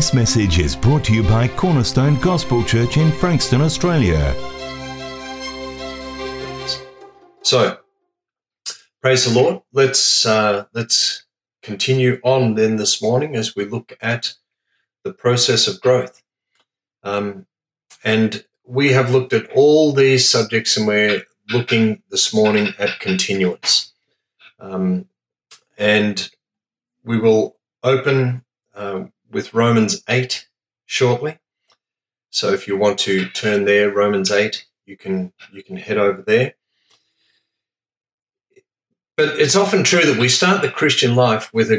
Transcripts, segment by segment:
This message is brought to you by Cornerstone Gospel Church in Frankston, Australia. So, praise the Lord. Let's continue on then this morning as we look at the process of growth. And we have looked at all these subjects, and we're looking this morning at continuance. And we will open with Romans 8 shortly. So if you want to turn there, Romans 8, you can head over there. But it's often true that we start the Christian life with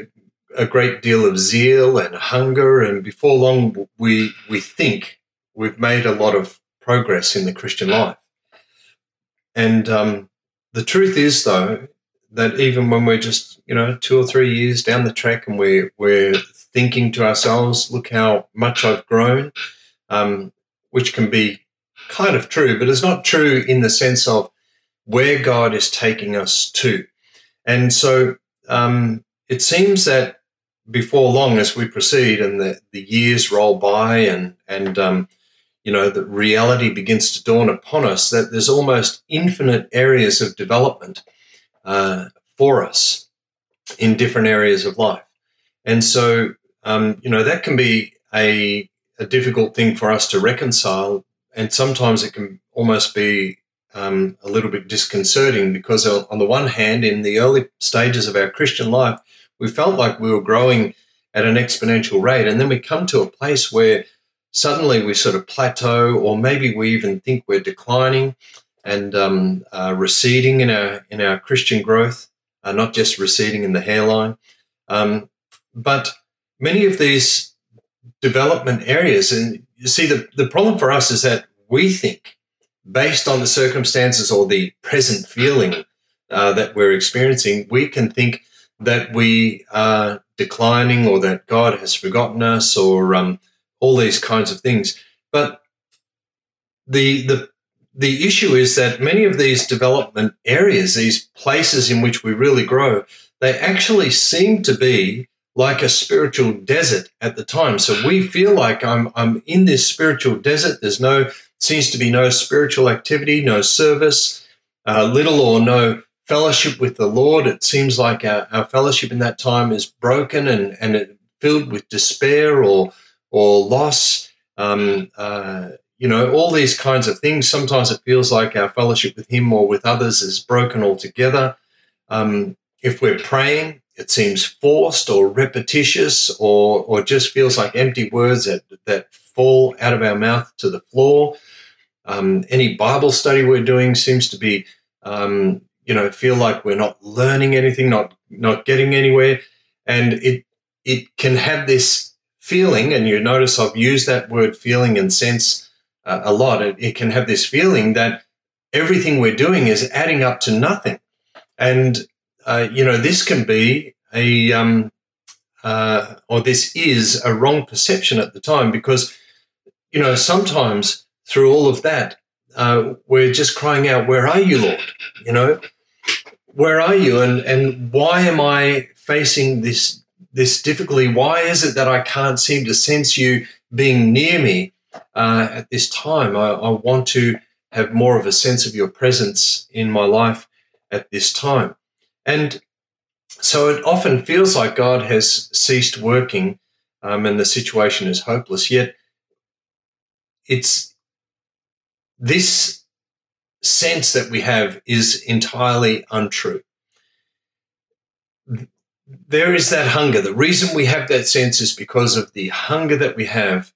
a great deal of zeal and hunger, and before long we think we've made a lot of progress in the Christian life. And the truth is, though, that even when we're just, 2 or 3 years down the track and we're thinking to ourselves, look how much I've grown, which can be kind of true, but it's not true in the sense of where God is taking us to. And so it seems that before long, as we proceed and the years roll by and the reality begins to dawn upon us, that there's almost infinite areas of development for us in different areas of life. And so, that can be a difficult thing for us to reconcile, and sometimes it can almost be a little bit disconcerting, because on the one hand, in the early stages of our Christian life, we felt like we were growing at an exponential rate, and then we come to a place where suddenly we sort of plateau, or maybe we even think we're declining and receding in our Christian growth, not just receding in the hairline. But many of these development areas, and you see the problem for us is that we think, based on the circumstances or the present feeling that we're experiencing, we can think that we are declining, or that God has forgotten us, or all these kinds of things. But the issue is that many of these development areas, these places in which we really grow, they actually seem to be like a spiritual desert at the time. So we feel like I'm in this spiritual desert. There's seems to be no spiritual activity, no service, little or no fellowship with the Lord. It seems like our fellowship in that time is broken and filled with despair or loss. All these kinds of things. Sometimes it feels like our fellowship with Him or with others is broken altogether. If we're praying, it seems forced or repetitious, or just feels like empty words that fall out of our mouth to the floor. Any Bible study we're doing seems to be, feel like we're not learning anything, not getting anywhere, and it can have this feeling. And you notice I've used that word feeling and sense a lot. It can have this feeling that everything we're doing is adding up to nothing. And, this can be this is a wrong perception at the time, because, sometimes through all of that, we're just crying out, where are you, Lord? Where are you? And why am I facing this difficulty? Why is it that I can't seem to sense you being near me? At this time, I want to have more of a sense of your presence in my life at this time. And so it often feels like God has ceased working, and the situation is hopeless. Yet it's this sense that we have is entirely untrue. There is that hunger. The reason we have that sense is because of the hunger that we have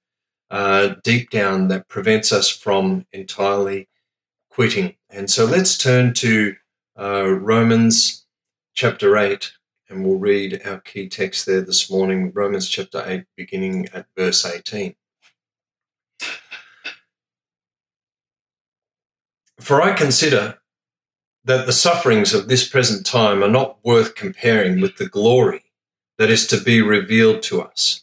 deep down that prevents us from entirely quitting. And so let's turn to Romans chapter 8, and we'll read our key text there this morning, Romans chapter 8, beginning at verse 18. For I consider that the sufferings of this present time are not worth comparing with the glory that is to be revealed to us.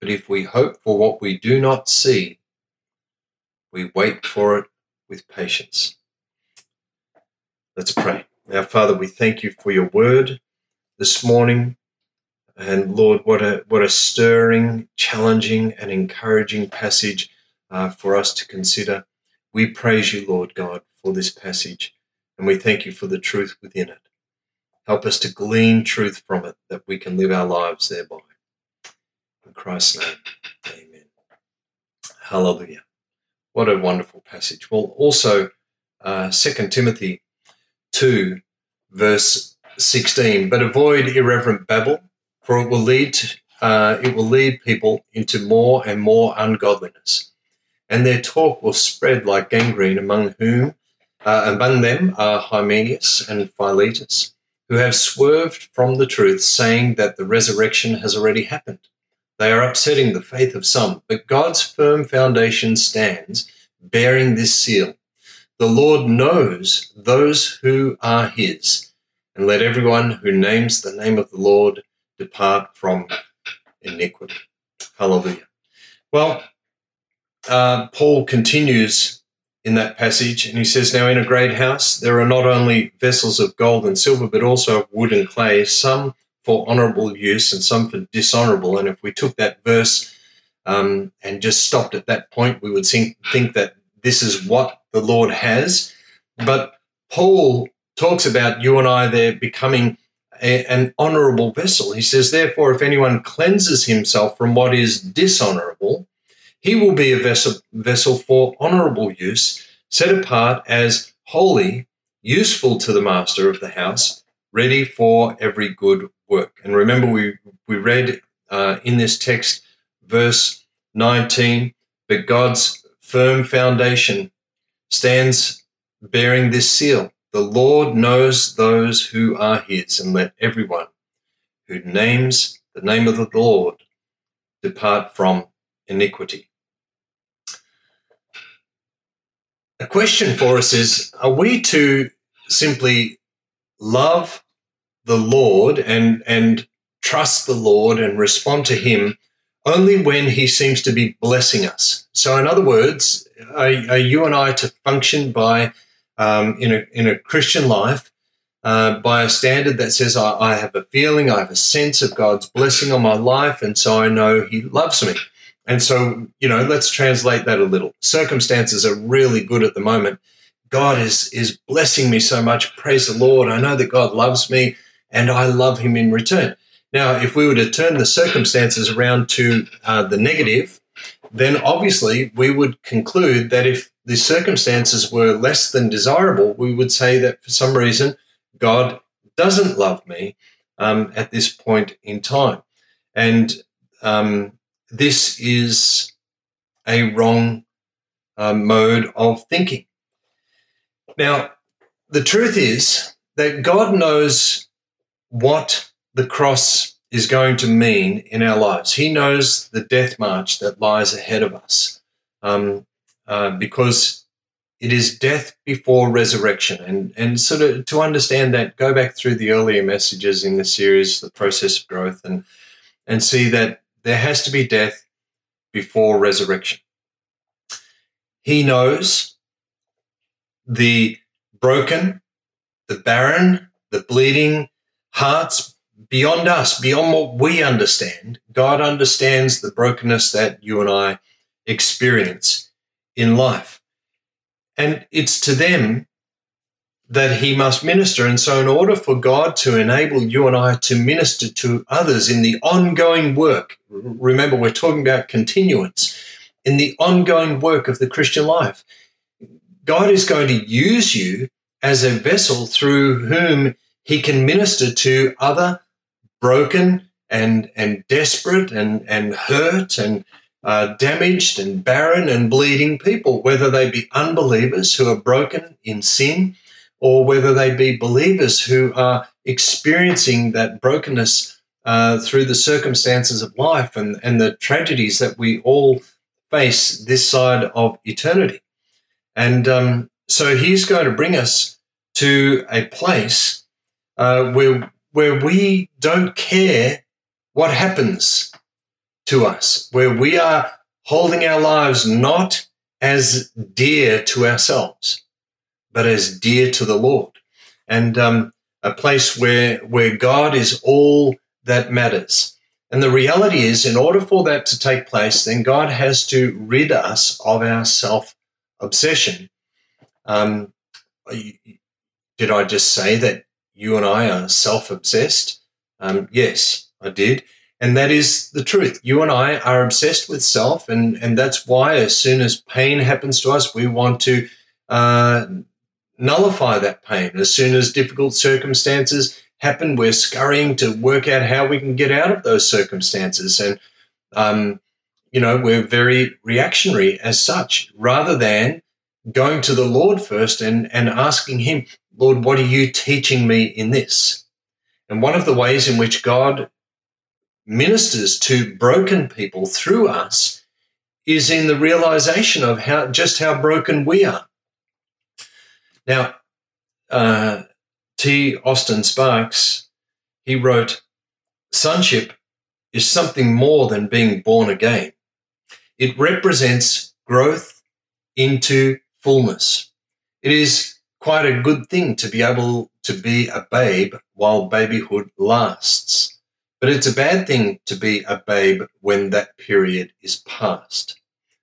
But if we hope for what we do not see, we wait for it with patience. Let's pray. Now, Father, we thank you for your word this morning. And Lord, what a stirring, challenging, and encouraging passage for us to consider. We praise you, Lord God, for this passage, and we thank you for the truth within it. Help us to glean truth from it, that we can live our lives thereby. In Christ's name, amen. Hallelujah. What a wonderful passage. Well, also, 2 Timothy 2, verse 16, but avoid irreverent babble, for it will lead people into more and more ungodliness, and their talk will spread like gangrene, among them are Hymenaeus and Philetus, who have swerved from the truth, saying that the resurrection has already happened. They are upsetting the faith of some, but God's firm foundation stands, bearing this seal. The Lord knows those who are his, and let everyone who names the name of the Lord depart from iniquity. Hallelujah. Well, Paul continues in that passage, and he says, now in a great house there are not only vessels of gold and silver, but also of wood and clay, some for honourable use and some for dishonourable. And if we took that verse and just stopped at that point, we would think that this is what the Lord has. But Paul talks about you and I there becoming an honourable vessel. He says, therefore, if anyone cleanses himself from what is dishonourable, he will be a vessel for honourable use, set apart as holy, useful to the master of the house, ready for every good work. And remember, we read in this text, verse 19, but God's firm foundation stands bearing this seal. The Lord knows those who are his, and let everyone who names the name of the Lord depart from iniquity. A question for us is, are we to simply love the Lord and trust the Lord and respond to him only when he seems to be blessing us? So in other words, are you and I to function by in a Christian life by a standard that says I have a feeling, I have a sense of God's blessing on my life, and so I know he loves me? And so, you know, let's translate that a little. Circumstances are really good at the moment. God is blessing me so much. Praise the Lord. I know that God loves me, and I love him in return. Now, if we were to turn the circumstances around to the negative, then obviously we would conclude that if the circumstances were less than desirable, we would say that for some reason God doesn't love me at this point in time. And this is a wrong mode of thinking. Now, the truth is that God knows what the cross is going to mean in our lives. He knows the death march that lies ahead of us because it is death before resurrection. And sort of to understand that, go back through the earlier messages in the series, The Process of Growth, and see that there has to be death before resurrection. He knows the broken, the barren, the bleeding hearts beyond us, beyond what we understand. God understands the brokenness that you and I experience in life. And it's to them that he must minister. And so in order for God to enable you and I to minister to others in the ongoing work, remember we're talking about continuance, in the ongoing work of the Christian life, God is going to use you as a vessel through whom he can minister to other broken and desperate and hurt and damaged and barren and bleeding people, whether they be unbelievers who are broken in sin or whether they be believers who are experiencing that brokenness through the circumstances of life and the tragedies that we all face this side of eternity. And so he's going to bring us to a place where we don't care what happens to us, where we are holding our lives not as dear to ourselves, but as dear to the Lord, and a place where God is all that matters. And the reality is, in order for that to take place, then God has to rid us of our self-obsession. Did I just say that you and I are self-obsessed? Yes, I did. And that is the truth. You and I are obsessed with self, and that's why as soon as pain happens to us, we want to nullify that pain. As soon as difficult circumstances happen, we're scurrying to work out how we can get out of those circumstances. And, you know, we're very reactionary as such, rather than going to the Lord first and asking him, Lord, what are you teaching me in this? And one of the ways in which God ministers to broken people through us is in the realization of just how broken we are. Now, T. Austin Sparks, he wrote, "Sonship is something more than being born again. It represents growth into fullness. It is quite a good thing to be able to be a babe while babyhood lasts. But it's a bad thing to be a babe when that period is past.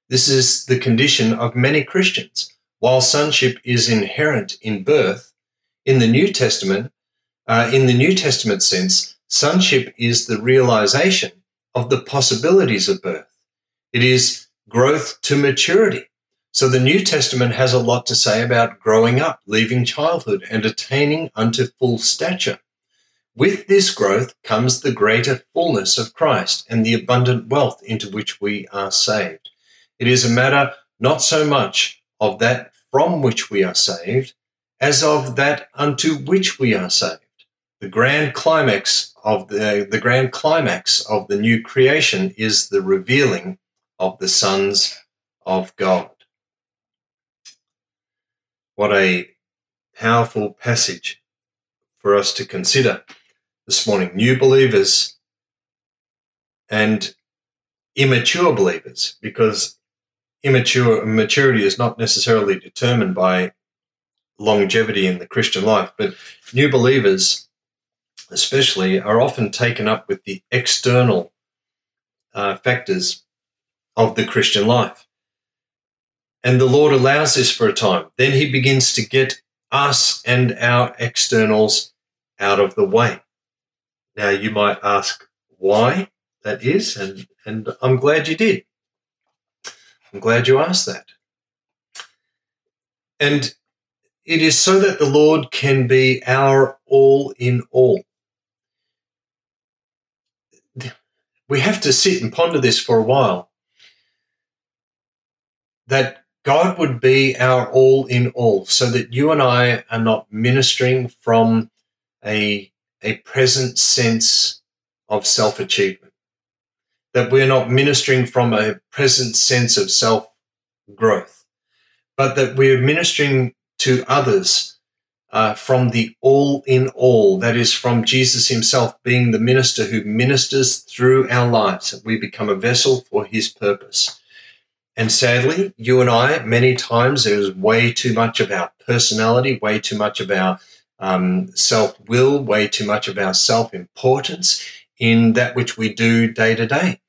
This is the condition of many Christians. While sonship is inherent in birth, in the New Testament sense, sonship is the realization of the possibilities of birth. It is growth to maturity. So the New Testament has a lot to say about growing up, leaving childhood, and attaining unto full stature. With this growth comes the greater fullness of Christ and the abundant wealth into which we are saved. It is a matter not so much of that from which we are saved as of that unto which we are saved. The grand climax of the new creation is the revealing of the sons of God." What a powerful passage for us to consider this morning. New believers and immature believers, because maturity is not necessarily determined by longevity in the Christian life, but new believers especially are often taken up with the external factors of the Christian life. And the Lord allows this for a time. Then he begins to get us and our externals out of the way. Now, you might ask why that is, and I'm glad you did. I'm glad you asked that. And it is so that the Lord can be our all in all. We have to sit and ponder this for a while, that God would be our all in all, so that you and I are not ministering from a present sense of self-achievement, that we're not ministering from a present sense of self-growth, but that we're ministering to others from the all in all, that is from Jesus himself being the minister who ministers through our lives, that we become a vessel for his purpose. And sadly, you and I, many times there's way too much of our personality, way too much of our self-will, way too much of our self-importance in that which we do day to day,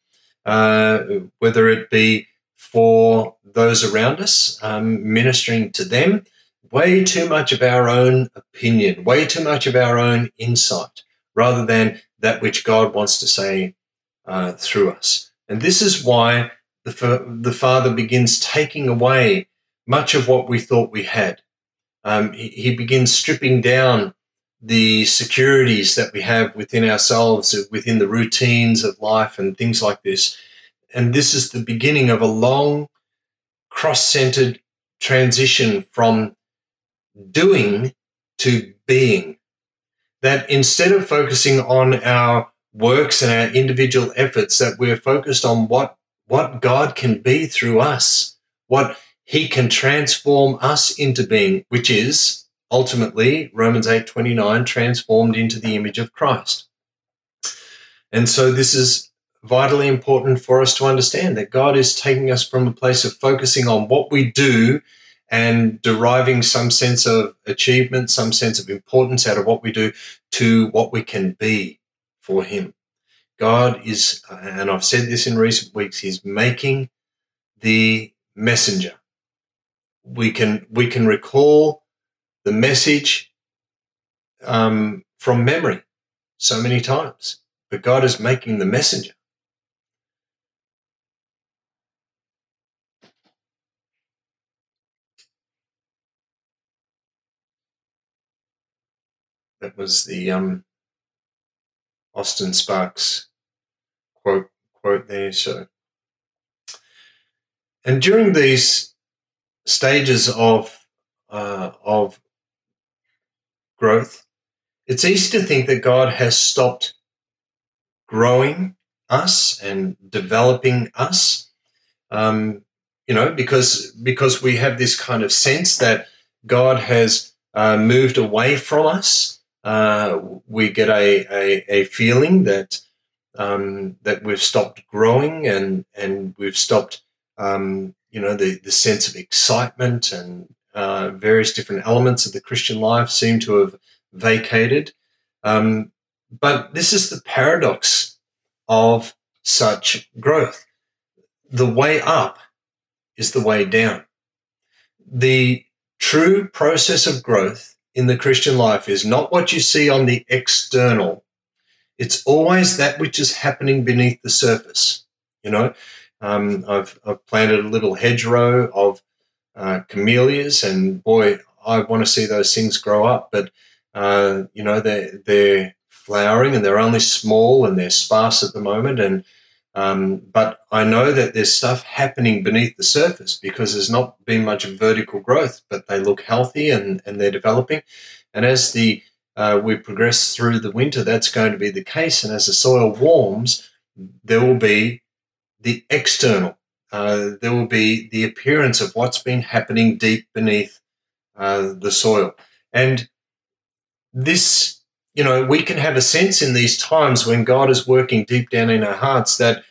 whether it be for those around us, ministering to them, way too much of our own opinion, way too much of our own insight, rather than that which God wants to say through us. And this is why the Father begins taking away much of what we thought we had. He begins stripping down the securities that we have within ourselves, within the routines of life and things like this. And this is the beginning of a long cross-centered transition from doing to being. That instead of focusing on our works and our individual efforts, that we're focused on what God can be through us, what He can transform us into being, which is ultimately Romans 8:29, transformed into the image of Christ. And so this is vitally important for us to understand, that God is taking us from a place of focusing on what we do and deriving some sense of achievement, some sense of importance out of what we do, to what we can be for Him. God is, and I've said this in recent weeks, He's making the messenger. We can recall the message from memory so many times, but God is making the messenger. That was the Austin Sparks quote there. So, and during these stages of growth, it's easy to think that God has stopped growing us and developing us. Because we have this kind of sense that God has moved away from us. We get a feeling that that we've stopped growing, and we've stopped the sense of excitement, and various different elements of the Christian life seem to have vacated. But this is the paradox of such growth. The way up is the way down. The true process of growth in the Christian life is not what you see on the external. It's always that which is happening beneath the surface. I've planted a little hedgerow of camellias, and boy, I want to see those things grow up. But they're flowering, and they're only small, and they're sparse at the moment. And but I know that there's stuff happening beneath the surface, because there's not been much vertical growth, but they look healthy and they're developing. And as we progress through the winter, that's going to be the case. And as the soil warms, there will be the external. There will be the appearance of what's been happening deep beneath the soil. And this, we can have a sense in these times when God is working deep down in our hearts that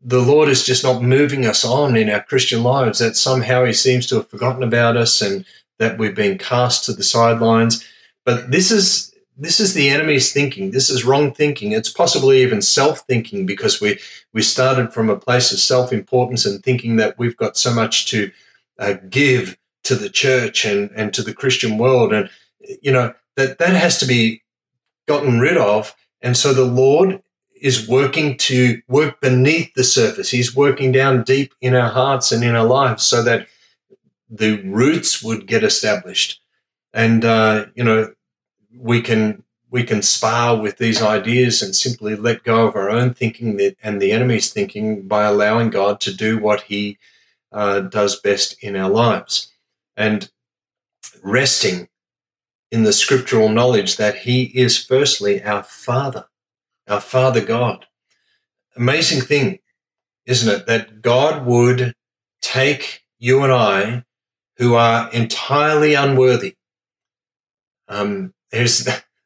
the Lord is just not moving us on in our Christian lives, that somehow He seems to have forgotten about us and that we've been cast to the sidelines. But this is the enemy's thinking. This is wrong thinking. It's possibly even self-thinking, because we started from a place of self-importance and thinking that we've got so much to give to the church and to the Christian world. And, that has to be gotten rid of. And so the Lord is working to work beneath the surface. He's working down deep in our hearts and in our lives so that the roots would get established. And, we can spar with these ideas and simply let go of our own thinking and the enemy's thinking by allowing God to do what He does best in our lives, and resting in the scriptural knowledge that He is firstly our Father God. Amazing thing, isn't it, that God would take you and I, who are entirely unworthy.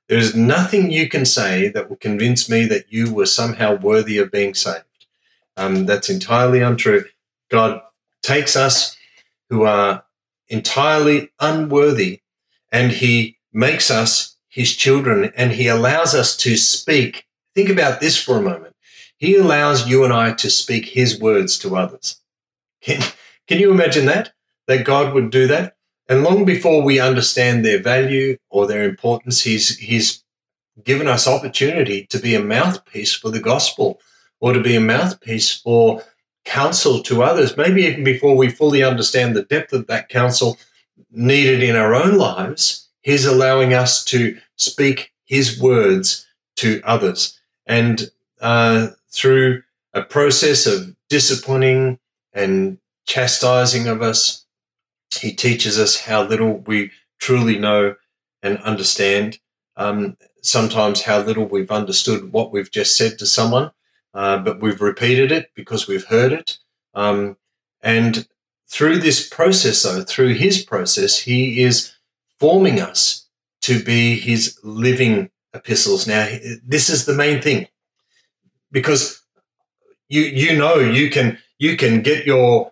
There's nothing you can say that will convince me that you were somehow worthy of being saved. That's entirely untrue. God takes us who are entirely unworthy, and He makes us His children, and He allows us to speak. Think about this for a moment. He allows you and I to speak His words to others. Can you imagine that God would do that? And long before we understand their value or their importance, He's given us opportunity to be a mouthpiece for the gospel, or to be a mouthpiece for counsel to others, maybe even before we fully understand the depth of that counsel needed in our own lives, he's allowing us to speak his words to others. And through a process of disciplining and chastising of us, he teaches us how little we truly know and understand, sometimes how little we've understood what we've just said to someone, but we've repeated it because we've heard it. And through this process, though, through his process, he is forming us to be his living epistles. Now, this is the main thing, because you can get your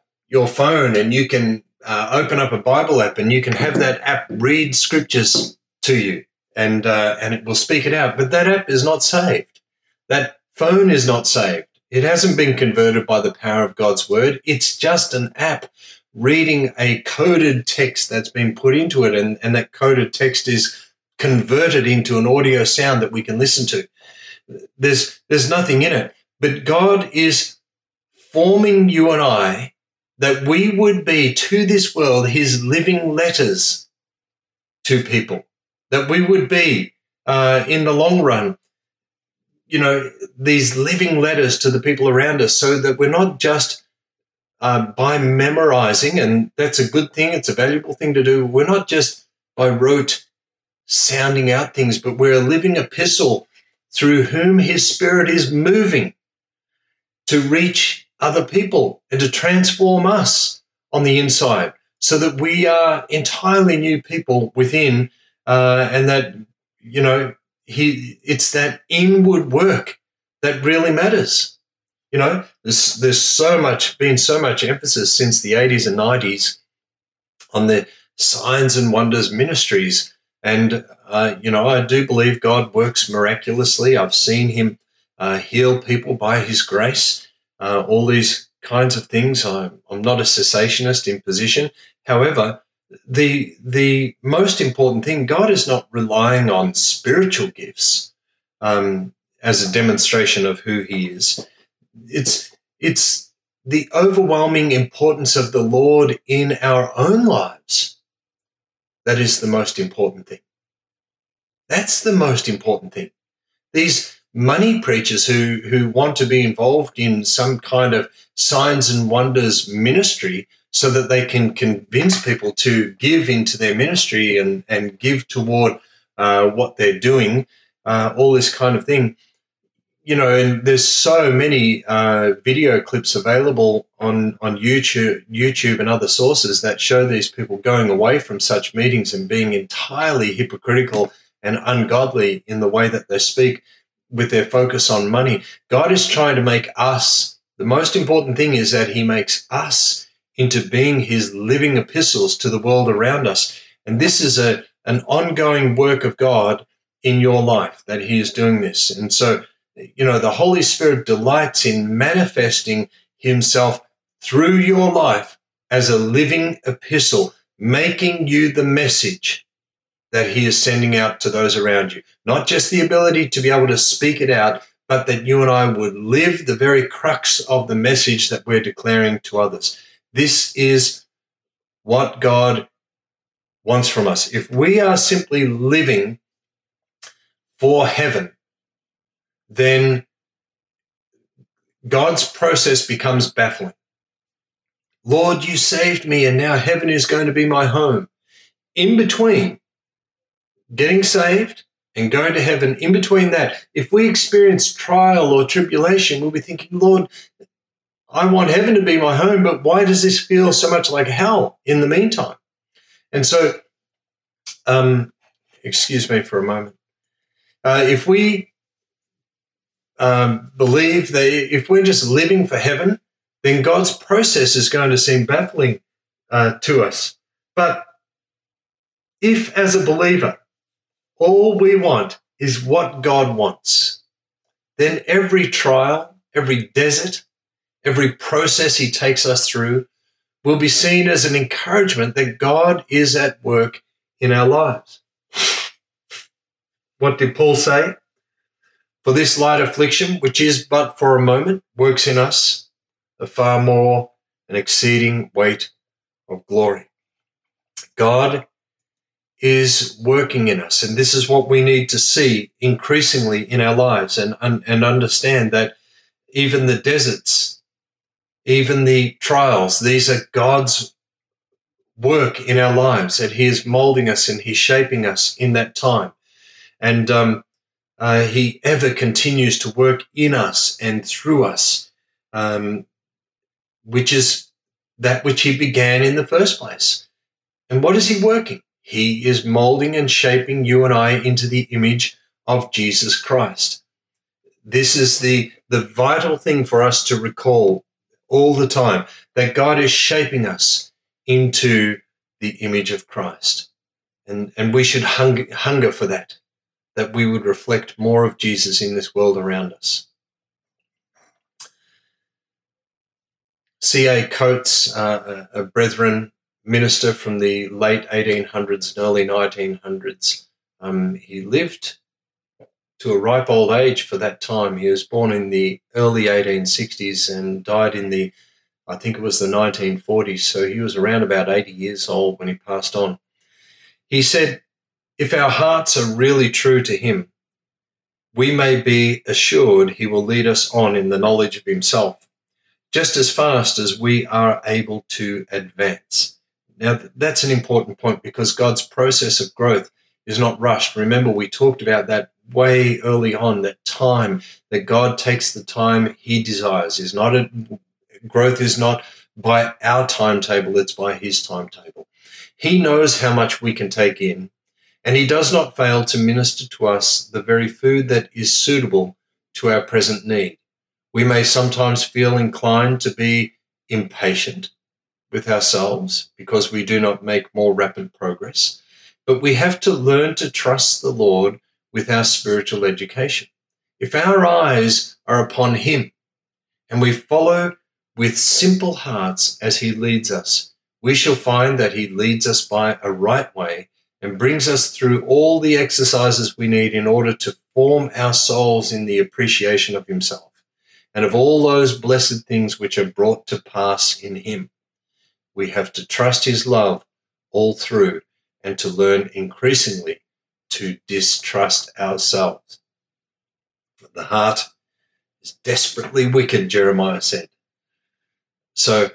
phone and you can open up a Bible app and you can have that app read scriptures to you and it will speak it out. But that app is not saved. That phone is not saved. It hasn't been converted by the power of God's word. It's just an app reading a coded text that's been put into it, and that coded text is converted into an audio sound that we can listen to. There's nothing in it. But God is forming you and I that we would be to this world his living letters to people, that we would be in the long run, you know, these living letters to the people around us, so that we're not just by memorizing, and that's a good thing, it's a valuable thing to do, we're not just by rote sounding out things, but we're a living epistle through whom his spirit is moving to reach other people and to transform us on the inside, so that we are entirely new people within, and that, you know, it's that inward work that really matters. You know, there's been so much emphasis since the 80s and 90s on the signs and wonders ministries. And, you know, I do believe God works miraculously. I've seen him heal people by his grace, all these kinds of things. I'm not a cessationist in position. However, the most important thing, God is not relying on spiritual gifts as a demonstration of who he is. It's the overwhelming importance of the Lord in our own lives that is the most important thing. That's the most important thing. These money preachers who want to be involved in some kind of signs and wonders ministry so that they can convince people to give into their ministry and give toward what they're doing, all this kind of thing. You know, and there's so many video clips available on YouTube and other sources that show these people going away from such meetings and being entirely hypocritical and ungodly in the way that they speak with their focus on money. God is trying to make us, the most important thing is that he makes us into being his living epistles to the world around us. And this is an ongoing work of God in your life that he is doing this. And so, you know, the Holy Spirit delights in manifesting himself through your life as a living epistle, making you the message that he is sending out to those around you. Not just the ability to be able to speak it out, but that you and I would live the very crux of the message that we're declaring to others. This is what God wants from us. If we are simply living for heaven, then God's process becomes baffling. Lord, you saved me, and now heaven is going to be my home. In between getting saved and going to heaven, in between that, if we experience trial or tribulation, we'll be thinking, Lord, I want heaven to be my home, but why does this feel so much like hell in the meantime? And so, excuse me for a moment. If we believe that if we're just living for heaven, then God's process is going to seem baffling to us. But if, as a believer, all we want is what God wants, then every trial, every desert, every process he takes us through will be seen as an encouragement that God is at work in our lives. What did Paul say? For this light affliction, which is but for a moment, works in us the far more and exceeding weight of glory. God is working in us, and this is what we need to see increasingly in our lives and understand that even the deserts, even the trials, these are God's work in our lives, that he is molding us and he's shaping us in that time. And he ever continues to work in us and through us, which is that which he began in the first place. And what is he working? He is molding and shaping you and I into the image of Jesus Christ. This is the vital thing for us to recall all the time, that God is shaping us into the image of Christ. And we should hunger for that, that we would reflect more of Jesus in this world around us. C.A. Coates, a brethren minister from the late 1800s and early 1900s, he lived to a ripe old age for that time. He was born in the early 1860s and died in the, I think it was the 1940s, so he was around about 80 years old when he passed on. He said, "If our hearts are really true to him, we may be assured he will lead us on in the knowledge of himself, just as fast as we are able to advance." Now, that's an important point, because God's process of growth is not rushed. Remember, we talked about that way early on, that time, that God takes the time he desires. Is not a, growth is not by our timetable, it's by his timetable. He knows how much we can take in, and he does not fail to minister to us the very food that is suitable to our present need. We may sometimes feel inclined to be impatient with ourselves because we do not make more rapid progress, but we have to learn to trust the Lord with our spiritual education. If our eyes are upon him and we follow with simple hearts as he leads us, we shall find that he leads us by a right way and brings us through all the exercises we need in order to form our souls in the appreciation of himself and of all those blessed things which are brought to pass in him. We have to trust his love all through and to learn increasingly to distrust ourselves. The heart is desperately wicked, Jeremiah said. So,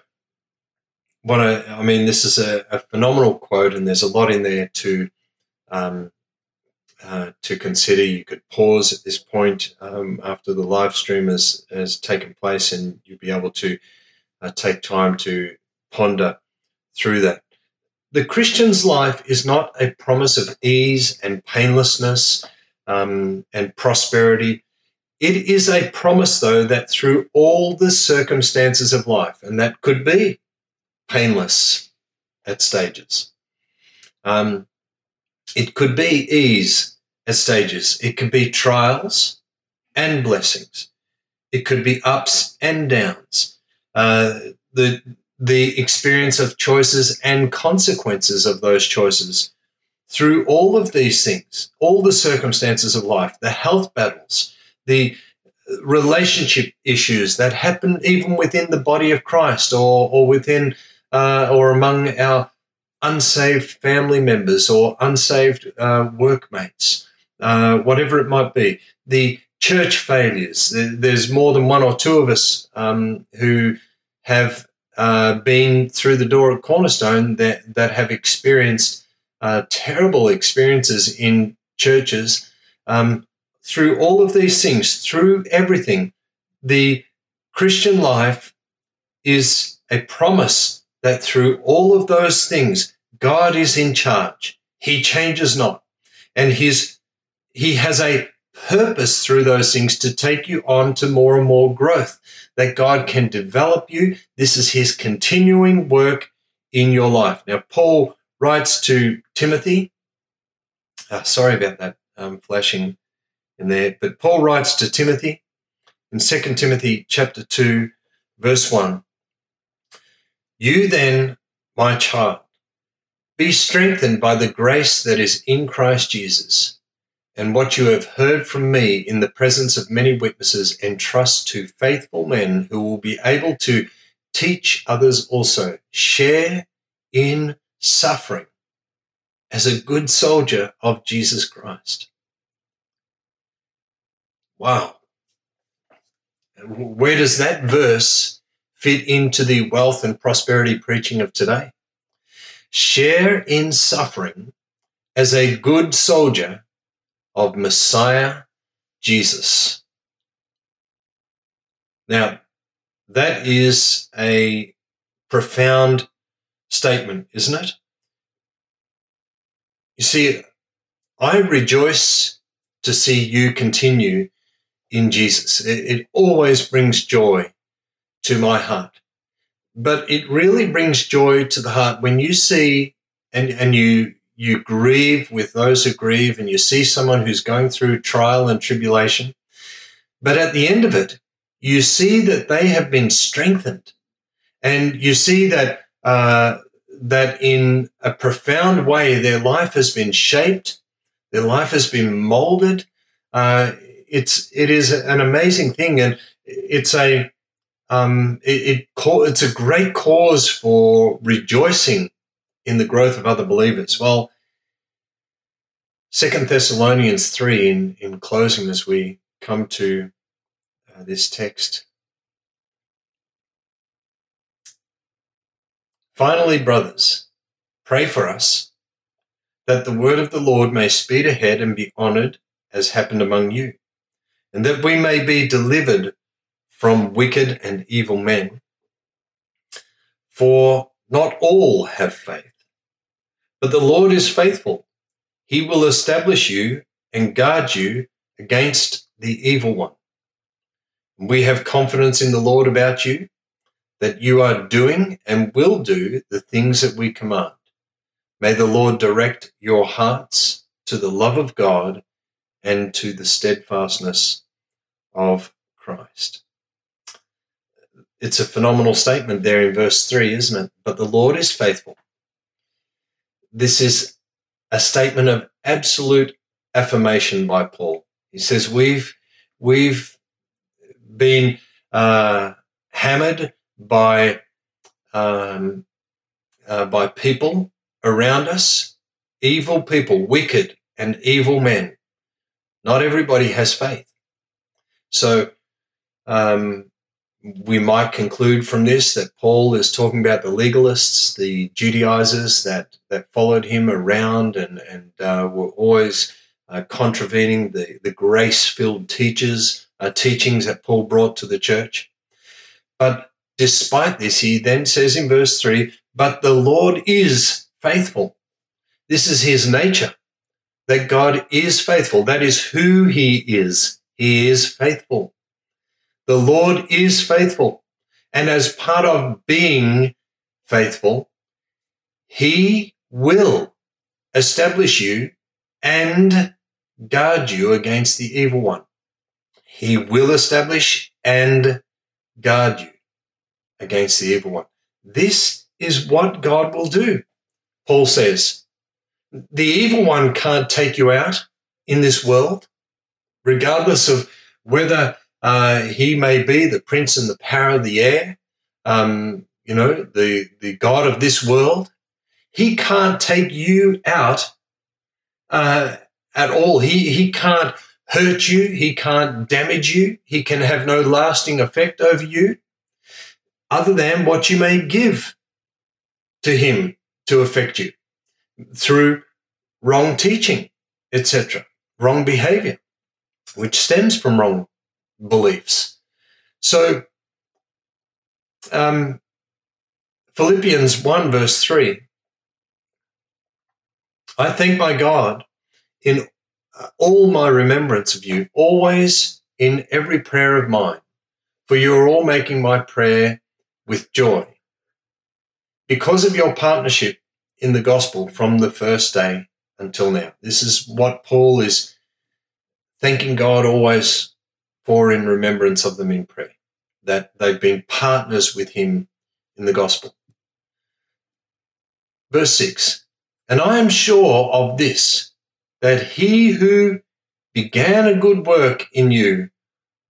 I mean, this is a phenomenal quote, and there's a lot in there to consider. You could pause at this point after the live stream has taken place, and you'll be able to take time to ponder through that. The Christian's life is not a promise of ease and painlessness and prosperity. It is a promise, though, that through all the circumstances of life, and that could be painless at stages, it could be ease at stages. It could be trials and blessings. It could be ups and downs, the experience of choices and consequences of those choices. Through all of these things, all the circumstances of life, the health battles, the relationship issues that happen even within the body of Christ or within or among our unsaved family members or unsaved workmates, whatever it might be. The church failures. There's more than one or two of us who have been through the door at Cornerstone that have experienced terrible experiences in churches. Through all of these things, through everything, the Christian life is a promise that through all of those things, God is in charge. He changes not. And he has a purpose through those things to take you on to more and more growth, that God can develop you. This is his continuing work in your life. Now, Paul writes to Timothy. Sorry about that flashing in there. But Paul writes to Timothy in 2 Timothy chapter 2, verse 1. "You then, my child, be strengthened by the grace that is in Christ Jesus, and what you have heard from me in the presence of many witnesses, entrust to faithful men who will be able to Teach others also. Share in suffering as a good soldier of Jesus Christ. Wow. Where does that verse fit into the wealth and prosperity preaching of today? Share in suffering as a good soldier of Messiah Jesus. Now, that is a profound statement, isn't it? You see, I rejoice to see you continue in Jesus. It always brings joy to my heart. But it really brings joy to the heart when you see and you grieve with those who grieve, and you see someone who's going through trial and tribulation. But at the end of it, you see that they have been strengthened, and you see that that in a profound way their life has been shaped, their life has been molded. It is an amazing thing, and it's a great cause for rejoicing in the growth of other believers. Well, Second Thessalonians 3, in closing as we come to this text. Finally, brothers, pray for us that the word of the Lord may speed ahead and be honored as happened among you, and that we may be delivered from wicked and evil men. For not all have faith, but the Lord is faithful. He will establish you and guard you against the evil one. We have confidence in the Lord about you, that you are doing and will do the things that we command. May the Lord direct your hearts to the love of God and to the steadfastness of Christ. It's a phenomenal statement there in verse 3, isn't it? But the Lord is faithful. This is a statement of absolute affirmation by Paul. He says, we've been hammered by people around us, evil people, wicked and evil men. Not everybody has faith. So we might conclude from this that Paul is talking about the legalists, the Judaizers that followed him around and were always contravening the grace-filled teachings that Paul brought to the church. But despite this, he then says in verse 3, but the Lord is faithful. This is his nature, that God is faithful. That is who he is. He is faithful. The Lord is faithful. And as part of being faithful, he will establish you and guard you against the evil one. He will establish and guard you against the evil one. This is what God will do, Paul says. The evil one can't take you out in this world, regardless of whether he may be the prince and the power of the air, the god of this world. He can't take you out at all. He can't hurt you, he can't damage you, he can have no lasting effect over you other than what you may give to him to affect you through wrong teaching, etc., wrong behavior, which stems from wrong beliefs. So Philippians 1 verse 3, I thank my God in all my remembrance of you, always in every prayer of mine, for you are all making my prayer with joy, because of your partnership in the gospel from the first day until now. This is what Paul is thanking God always for, in remembrance of them in prayer, that they've been partners with him in the gospel. Verse 6, and I am sure of this, that he who began a good work in you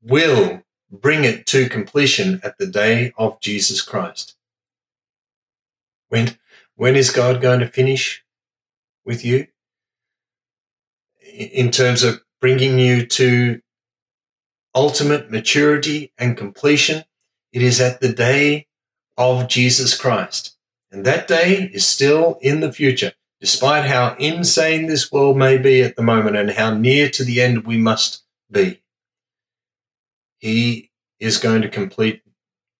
will bring it to completion at the day of Jesus Christ. When is God going to finish with you in terms of bringing you to ultimate maturity and completion? It is at the day of Jesus Christ. And that day is still in the future, despite how insane this world may be at the moment and how near to the end we must be. He is going to complete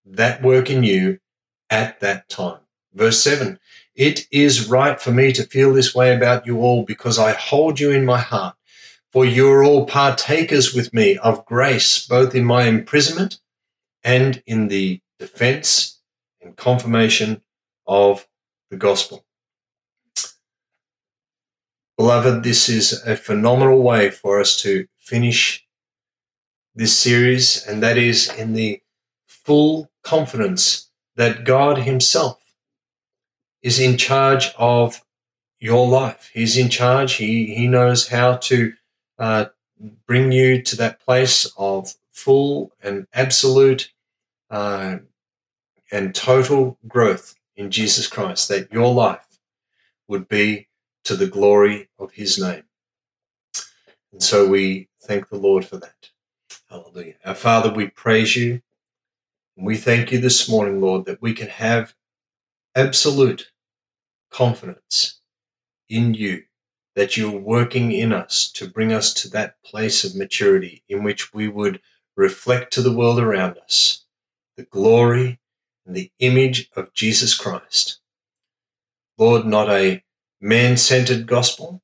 that work in you at that time. Verse 7, it is right for me to feel this way about you all because I hold you in my heart, for you are all partakers with me of grace, both in my imprisonment and in the defense and confirmation of the gospel. Beloved, this is a phenomenal way for us to finish this series, and that is in the full confidence that God himself is in charge of your life. He's in charge. He knows how to bring you to that place of full and absolute and total growth in Jesus Christ, that your life would be to the glory of his name. And so we thank the Lord for that. Hallelujah. Our Father, we praise you, and we thank you this morning, Lord, that we can have absolute confidence in you, that you're working in us to bring us to that place of maturity in which we would reflect to the world around us the glory and the image of Jesus Christ. Lord, not a man-centered gospel,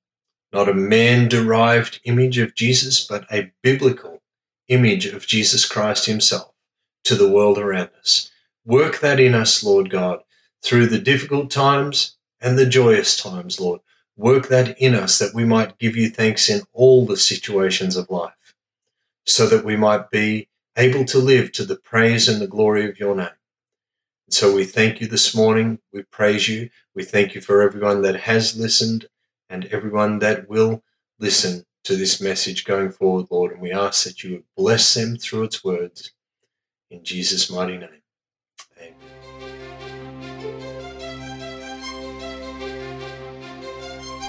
not a man-derived image of Jesus, but a biblical image of Jesus Christ himself to the world around us. Work that in us, Lord God, through the difficult times and the joyous times, Lord. Work that in us that we might give you thanks in all the situations of life, so that we might be able to live to the praise and the glory of your name. And so we thank you this morning. We praise you. We thank you for everyone that has listened and everyone that will listen to this message going forward, Lord, and we ask that you would bless them through its words. In Jesus' mighty name, amen.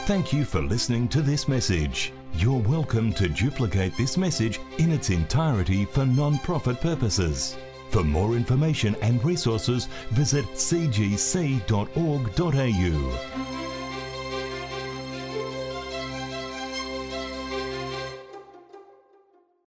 Thank you for listening to this message. You're welcome to duplicate this message in its entirety for non-profit purposes. For more information and resources, visit cgc.org.au.